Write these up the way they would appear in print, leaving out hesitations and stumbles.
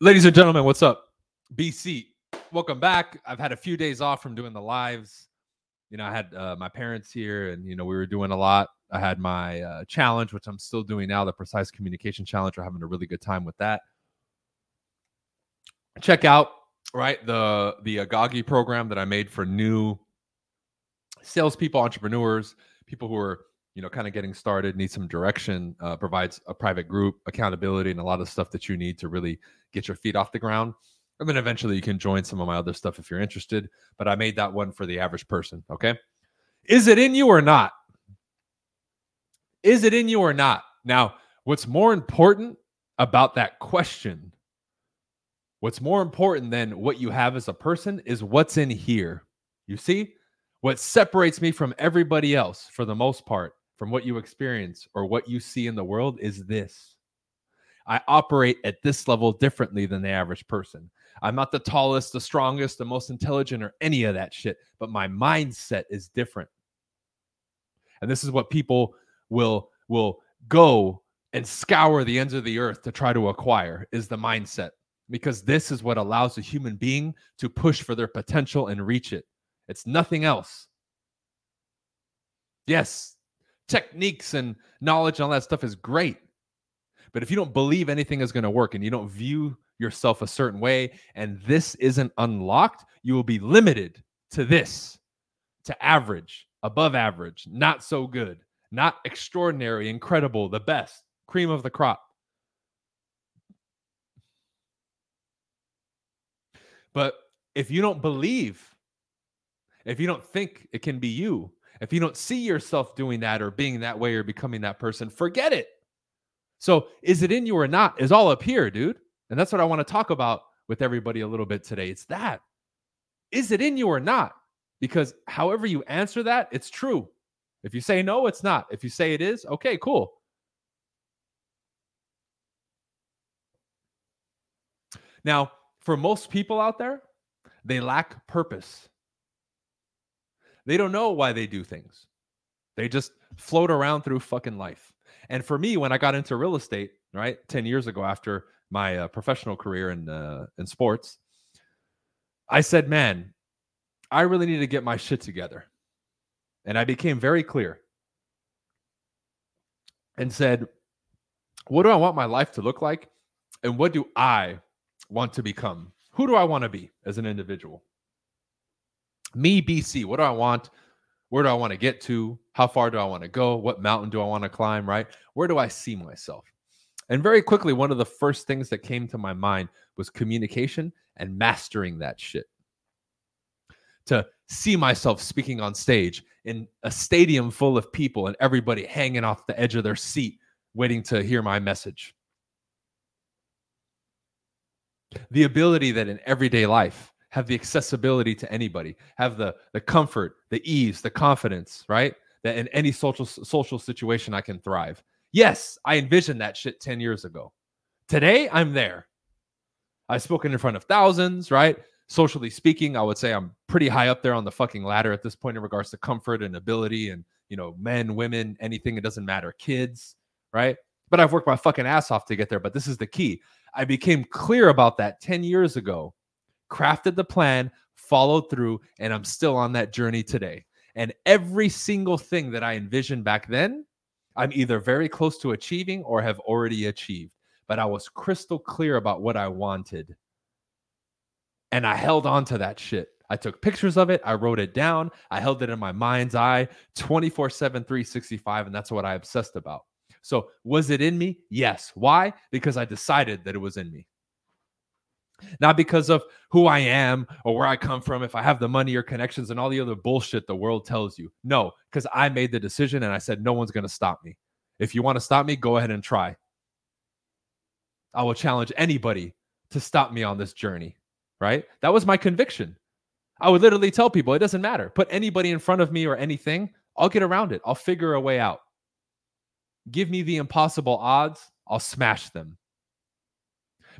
Ladies and gentlemen, what's up? BC, welcome back. I've had a few days off from doing the lives. You know, I had my parents here and, you know, we were doing a lot. I had my challenge, which I'm still doing now, the Precise Communication Challenge. We're having a really good time with that. Check out, right, the Agoge program that I made for new salespeople, entrepreneurs, people who are, you know, kind of getting started, need some direction, provides a private group, accountability, and a lot of stuff that you need to really get your feet off the ground. And then eventually you can join some of my other stuff if you're interested. But I made that one for the average person, okay? Is it in you or not? Is it in you or not? Now, what's more important about that question, what's more important than what you have as a person is what's in here. You see? What separates me from everybody else, for the most part, from what you experience or what you see in the world is this. I operate at this level differently than the average person. I'm not the tallest, the strongest, the most intelligent, or any of that shit, but my mindset is different. And this is what people will go and scour the ends of the earth to try to acquire, is the mindset, because this is what allows a human being to push for their potential and reach it. It's nothing else. Yes, techniques and knowledge and all that stuff is great. But if you don't believe anything is going to work and you don't view yourself a certain way and this isn't unlocked, you will be limited to this, to average, above average, not so good, not extraordinary, incredible, the best, cream of the crop. But if you don't believe, if you don't think it can be you, if you don't see yourself doing that or being that way or becoming that person, forget it. So is it in you or not is all up here, dude. And that's what I want to talk about with everybody a little bit today. It's that. Is it in you or not? Because however you answer that, it's true. If you say no, it's not. If you say it is, okay, cool. Now, for most people out there, they lack purpose. They don't know why they do things. They just float around through fucking life. And for me, when I got into real estate, right, 10 years ago after my professional career in sports, I said, man, I really need to get my shit together. And I became very clear and said, what do I want my life to look like? And what do I want to become? Who do I want to be as an individual? Me, BC, what do I want? Where do I want to get to? How far do I want to go? What mountain do I want to climb, right? Where do I see myself? And very quickly, one of the first things that came to my mind was communication and mastering that shit. To see myself speaking on stage in a stadium full of people and everybody hanging off the edge of their seat, waiting to hear my message. The ability that in everyday life, have the accessibility to anybody, have the comfort, the ease, the confidence, right? That in any social situation, I can thrive. Yes, I envisioned that shit 10 years ago. Today, I'm there. I've spoken in front of thousands, right? Socially speaking, I would say I'm pretty high up there on the fucking ladder at this point in regards to comfort and ability and, you know, men, women, anything, it doesn't matter, kids, right? But I've worked my fucking ass off to get there, but this is the key. I became clear about that 10 years ago. Crafted the plan, followed through, and I'm still on that journey today. And every single thing that I envisioned back then, I'm either very close to achieving or have already achieved. But I was crystal clear about what I wanted. And I held on to that shit. I took pictures of it. I wrote it down. I held it in my mind's eye 24/7, 365. And that's what I obsessed about. So was it in me? Yes. Why? Because I decided that it was in me. Not because of who I am or where I come from, if I have the money or connections and all the other bullshit the world tells you. No, because I made the decision and I said, no one's going to stop me. If you want to stop me, go ahead and try. I will challenge anybody to stop me on this journey, right? That was my conviction. I would literally tell people, it doesn't matter. Put anybody in front of me or anything. I'll get around it. I'll figure a way out. Give me the impossible odds. I'll smash them.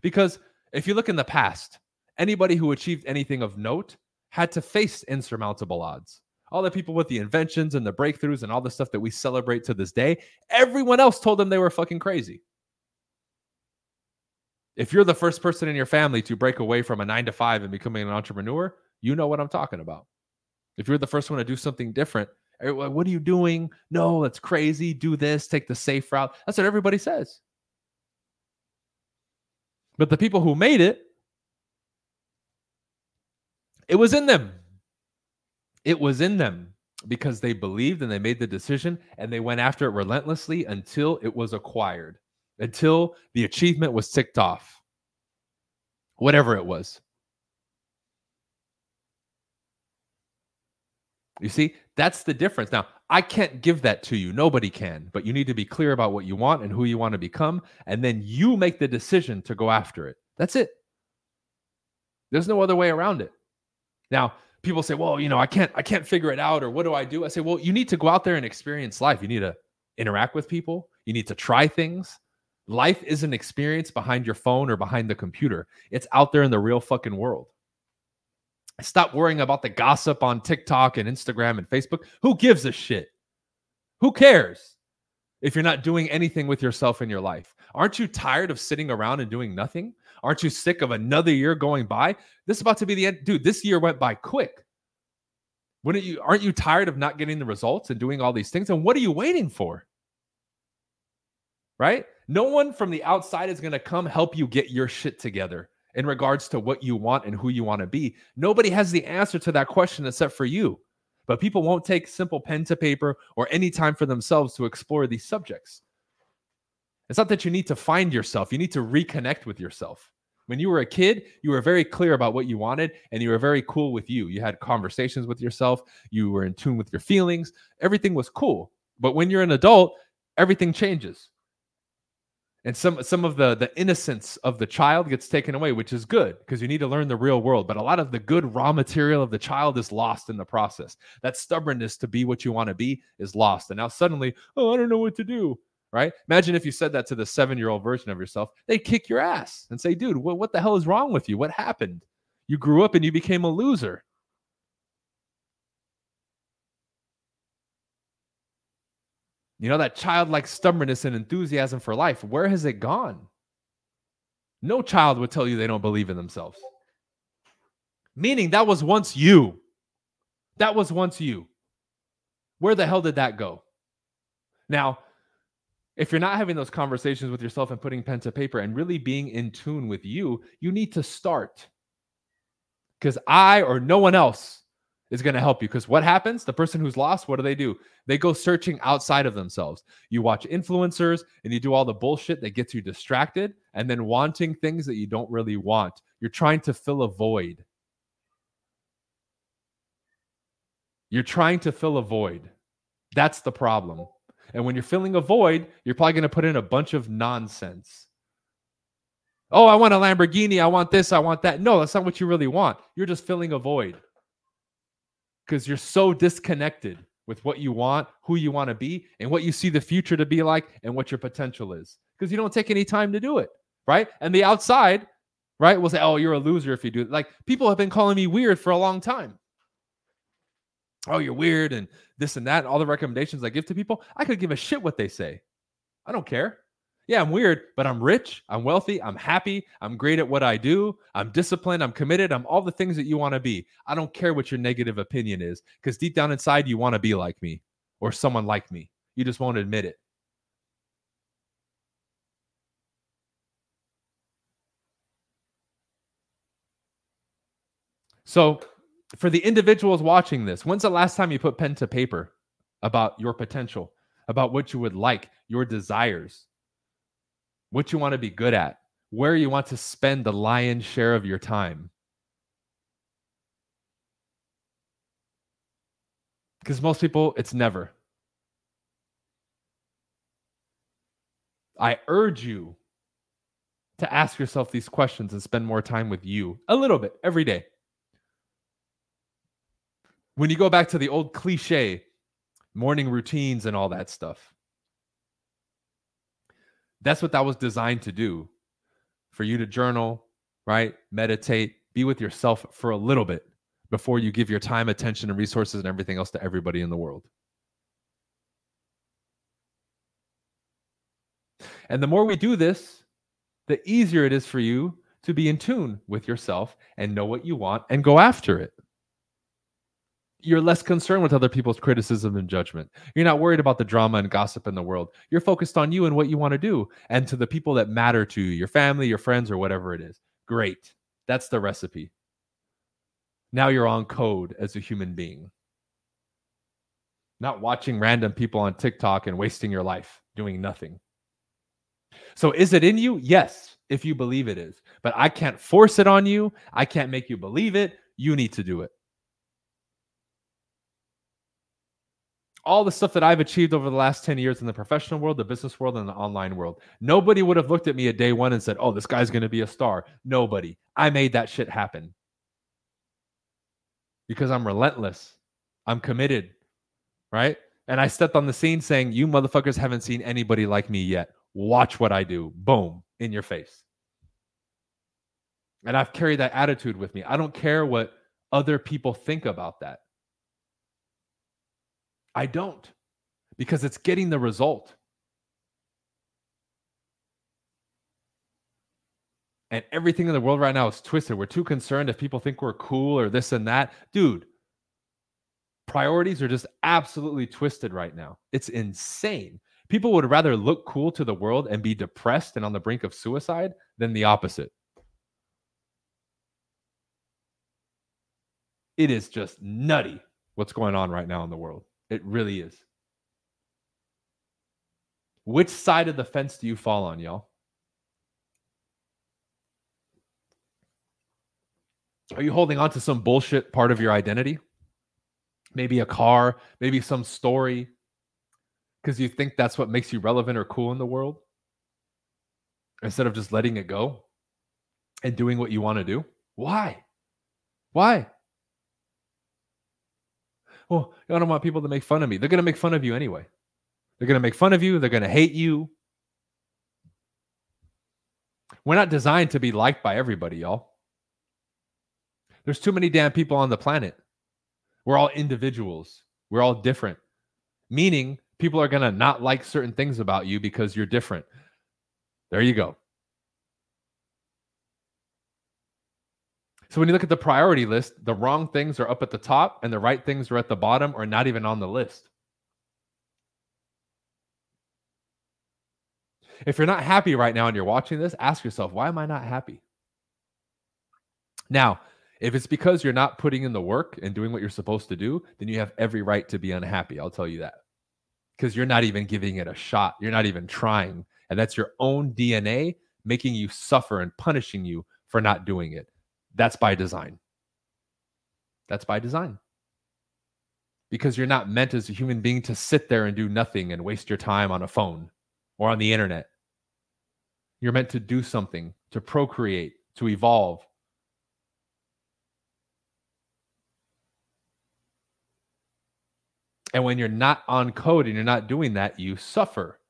Because if you look in the past, anybody who achieved anything of note had to face insurmountable odds. All the people with the inventions and the breakthroughs and all the stuff that we celebrate to this day, everyone else told them they were fucking crazy. If you're the first person in your family to break away from a 9-to-5 and becoming an entrepreneur, you know what I'm talking about. If you're the first one to do something different, what are you doing? No, that's crazy. Do this, take the safe route. That's what everybody says. But the people who made it, it was in them. It was in them because they believed and they made the decision and they went after it relentlessly until it was acquired, until the achievement was ticked off, whatever it was. You see, that's the difference. Now, I can't give that to you. Nobody can, but you need to be clear about what you want and who you want to become, and then you make the decision to go after it. That's it. There's no other way around it. Now, people say, well, you know, I can't figure it out, or what do I do? I say, well, you need to go out there and experience life. You need to interact with people. You need to try things. Life is an experience behind your phone or behind the computer. It's out there in the real fucking world. Stop worrying about the gossip on TikTok and Instagram and Facebook. Who gives a shit? Who cares if you're not doing anything with yourself in your life? Aren't you tired of sitting around and doing nothing? Aren't you sick of another year going by? This is about to be the end. Dude, this year went by quick. Aren't you tired of not getting the results and doing all these things? And what are you waiting for? Right? No one from the outside is going to come help you get your shit together in regards to what you want and who you want to be. Nobody has the answer to that question except for you. But people won't take simple pen to paper or any time for themselves to explore these subjects. It's not that you need to find yourself. You need to reconnect with yourself. When you were a kid, you were very clear about what you wanted and you were very cool with you. You had conversations with yourself. You were in tune with your feelings. Everything was cool. But when you're an adult, everything changes. And some of the innocence of the child gets taken away, which is good because you need to learn the real world. But a lot of the good raw material of the child is lost in the process. That stubbornness to be what you want to be is lost. And now suddenly, oh, I don't know what to do. Right? Imagine if you said that to the 7-year-old version of yourself. They'd kick your ass and say, dude, what the hell is wrong with you? What happened? You grew up and you became a loser. You know, that childlike stubbornness and enthusiasm for life, where has it gone? No child would tell you they don't believe in themselves. Meaning that was once you. That was once you. Where the hell did that go? Now, if you're not having those conversations with yourself and putting pen to paper and really being in tune with you, you need to start. Because I or no one else is going to help you. Because what happens? The person who's lost, what do? They go searching outside of themselves. You watch influencers and you do all the bullshit that gets you distracted and then wanting things that you don't really want. You're trying to fill a void. That's the problem. And when you're filling a void, you're probably going to put in a bunch of nonsense. Oh, I want a Lamborghini. I want this. I want that. No, that's not what you really want. You're just filling a void. Because you're so disconnected with what you want, who you want to be, and what you see the future to be like, and what your potential is. Because you don't take any time to do it, right? And the outside, right, will say, oh, you're a loser if you do it. Like, people have been calling me weird for a long time. Oh, you're weird and this and that, and all the recommendations I give to people. I could give a shit what they say. I don't care. Yeah, I'm weird, but I'm rich, I'm wealthy, I'm happy, I'm great at what I do, I'm disciplined, I'm committed, I'm all the things that you want to be. I don't care what your negative opinion is, because deep down inside, you want to be like me or someone like me. You just won't admit it. So for the individuals watching this, when's the last time you put pen to paper about your potential, about what you would like, your desires? What you want to be good at, where you want to spend the lion's share of your time. Because most people, it's never. I urge you to ask yourself these questions and spend more time with you a little bit every day. When you go back to the old cliche, morning routines and all that stuff. That's what that was designed to do, for you to journal, right? Meditate, be with yourself for a little bit before you give your time, attention, and resources and everything else to everybody in the world. And the more we do this, the easier it is for you to be in tune with yourself and know what you want and go after it. You're less concerned with other people's criticism and judgment. You're not worried about the drama and gossip in the world. You're focused on you and what you want to do and to the people that matter to you, your family, your friends, or whatever it is. Great. That's the recipe. Now you're on code as a human being. Not watching random people on TikTok and wasting your life doing nothing. So is it in you? Yes, if you believe it is. But I can't force it on you. I can't make you believe it. You need to do it. All the stuff that I've achieved over the last 10 years in the professional world, the business world, and the online world. Nobody would have looked at me at day one and said, oh, this guy's going to be a star. Nobody. I made that shit happen. Because I'm relentless. I'm committed. Right? And I stepped on the scene saying, you motherfuckers haven't seen anybody like me yet. Watch what I do. Boom. In your face. And I've carried that attitude with me. I don't care what other people think about that. I don't, because it's getting the result. And everything in the world right now is twisted. We're too concerned if people think we're cool or this and that. Dude, priorities are just absolutely twisted right now. It's insane. People would rather look cool to the world and be depressed and on the brink of suicide than the opposite. It is just nutty what's going on right now in the world. It really is. Which side of the fence do you fall on, y'all? Are you holding on to some bullshit part of your identity? Maybe a car, maybe some story, because you think that's what makes you relevant or cool in the world, instead of just letting it go and doing what you want to do? Why? Why? Well, I don't want people to make fun of me. They're going to make fun of you anyway. They're going to make fun of you. They're going to hate you. We're not designed to be liked by everybody, y'all. There's too many damn people on the planet. We're all individuals. We're all different. Meaning, people are going to not like certain things about you because you're different. There you go. So when you look at the priority list, the wrong things are up at the top and the right things are at the bottom or not even on the list. If you're not happy right now and you're watching this, ask yourself, why am I not happy? Now, if it's because you're not putting in the work and doing what you're supposed to do, then you have every right to be unhappy. I'll tell you that. Because you're not even giving it a shot. You're not even trying. And that's your own DNA making you suffer and punishing you for not doing it. That's by design. That's by design. Because you're not meant as a human being to sit there and do nothing and waste your time on a phone or on the internet. You're meant to do something, to procreate, to evolve. And when you're not on code and you're not doing that, you suffer.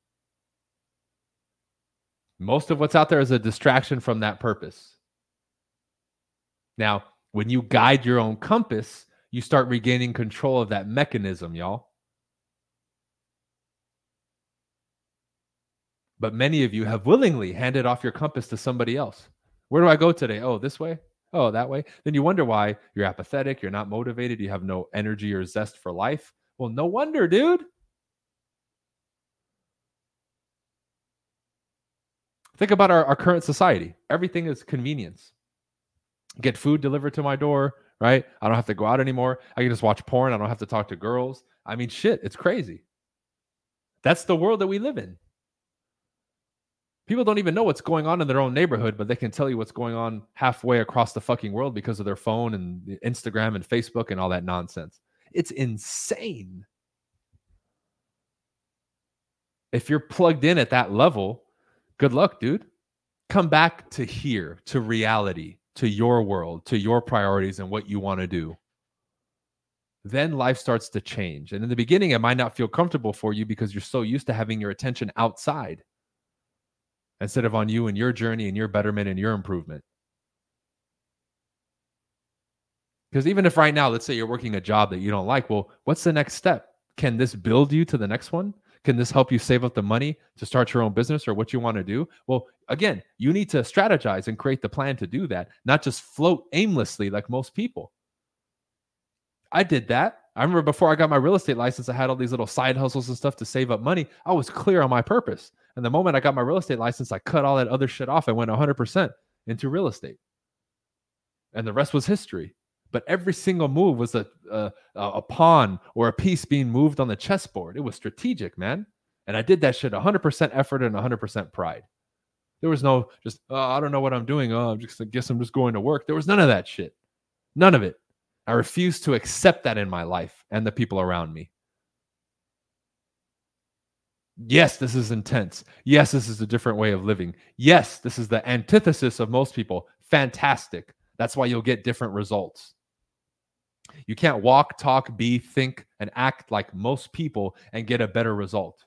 Most of what's out there is a distraction from that purpose. Now, when you guide your own compass, you start regaining control of that mechanism, y'all. But many of you have willingly handed off your compass to somebody else. Where do I go today? Oh, this way? Oh, that way? Then you wonder why you're apathetic, you're not motivated, you have no energy or zest for life. Well, no wonder, dude. Think about our current society. Everything is convenience. Get food delivered to my door, right? I don't have to go out anymore. I can just watch porn. I don't have to talk to girls. I mean, shit, it's crazy. That's the world that we live in. People don't even know what's going on in their own neighborhood, but they can tell you what's going on halfway across the fucking world because of their phone and Instagram and Facebook and all that nonsense. It's insane. If you're plugged in at that level, good luck, dude. Come back to here, to reality. To your world, to your priorities and what you want to do, then life starts to change. And in the beginning, it might not feel comfortable for you because you're so used to having your attention outside instead of on you and your journey and your betterment and your improvement. Because even if right now, let's say you're working a job that you don't like, well, what's the next step? Can this build you to the next one? Can this help you save up the money to start your own business or what you want to do? Well, again, you need to strategize and create the plan to do that, not just float aimlessly like most people. I did that. I remember before I got my real estate license, I had all these little side hustles and stuff to save up money. I was clear on my purpose. And the moment I got my real estate license, I cut all that other shit off. I went 100% into real estate. And the rest was history. But every single move was a pawn or a piece being moved on the chessboard. It was strategic, man. And I did that shit 100% effort and 100% pride. There was no just, oh, I don't know what I'm doing. Oh, I guess I'm just going to work. There was none of that shit. None of it. I refused to accept that in my life and the people around me. Yes, this is intense. Yes, this is a different way of living. Yes, this is the antithesis of most people. Fantastic. That's why you'll get different results. You can't walk, talk, be, think, and act like most people and get a better result.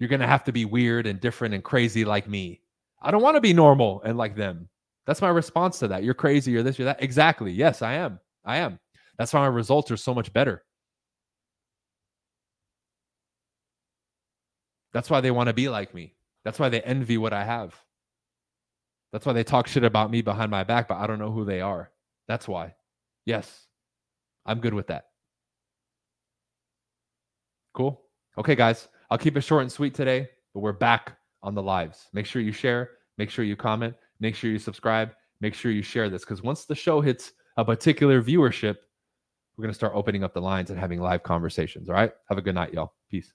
You're going to have to be weird and different and crazy like me. I don't want to be normal and like them. That's my response to that. You're crazy, you're this, you're that. Exactly. Yes, I am. I am. That's why my results are so much better. That's why they want to be like me. That's why they envy what I have. That's why they talk shit about me behind my back, but I don't know who they are. That's why. Yes, I'm good with that. Cool. Okay, guys, I'll keep it short and sweet today, but we're back on the lives. Make sure you share. Make sure you comment. Make sure you subscribe. Make sure you share this, because once the show hits a particular viewership, we're going to start opening up the lines and having live conversations. All right? Have a good night, y'all. Peace.